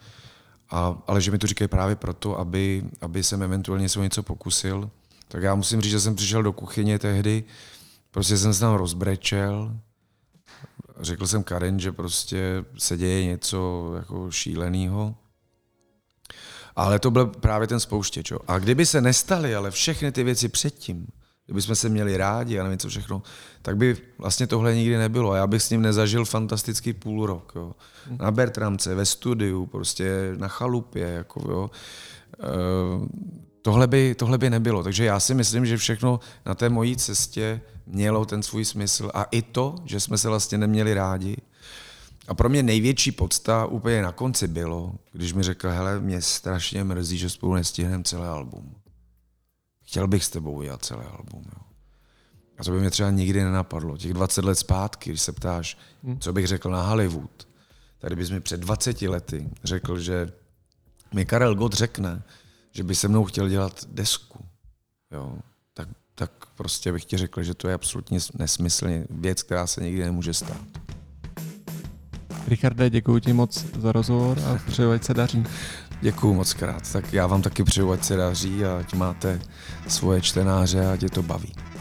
ale že mi to říkají právě proto, aby jsem eventuálně se o něco pokusil, tak já musím říct, že jsem přišel do kuchyně tehdy, prostě jsem se tam rozbrečel, řekl jsem Karen, že prostě se děje něco jako šíleného. Ale to byl právě ten spouštěč. Jo. A kdyby se nestaly, ale všechny ty věci předtím, kdybychom se měli rádi a nevím co všechno, tak by vlastně tohle nikdy nebylo. A já bych s ním nezažil fantastický půl rok. Jo. Na Bertramce, ve studiu, prostě na chalupě. Jako, jo. Tohle by nebylo. Takže já si myslím, že všechno na té mojí cestě mělo ten svůj smysl. A i to, že jsme se vlastně neměli rádi. A pro mě největší podsta úplně na konci bylo, když mi řekl, hele, mě strašně mrzí, že spolu nestihneme celé album. Chtěl bych s tebou udělat celé album. Jo. A to by mě třeba nikdy nenapadlo. Těch 20 let zpátky, když se ptáš, co bych řekl na Hollywood, tady bys mi před 20 lety řekl, že mi Karel Gott řekne, že by se mnou chtěl dělat desku. Jo. Tak prostě bych ti řekl, že to je absolutně nesmyslně věc, která se nikdy nemůže stát. Richarde, děkuji ti moc za rozhovor a přeju, ať se daří. Děkuju moc krát. Tak já vám taky přeju, ať se daří a ať máte svoje čtenáře a ať je to baví.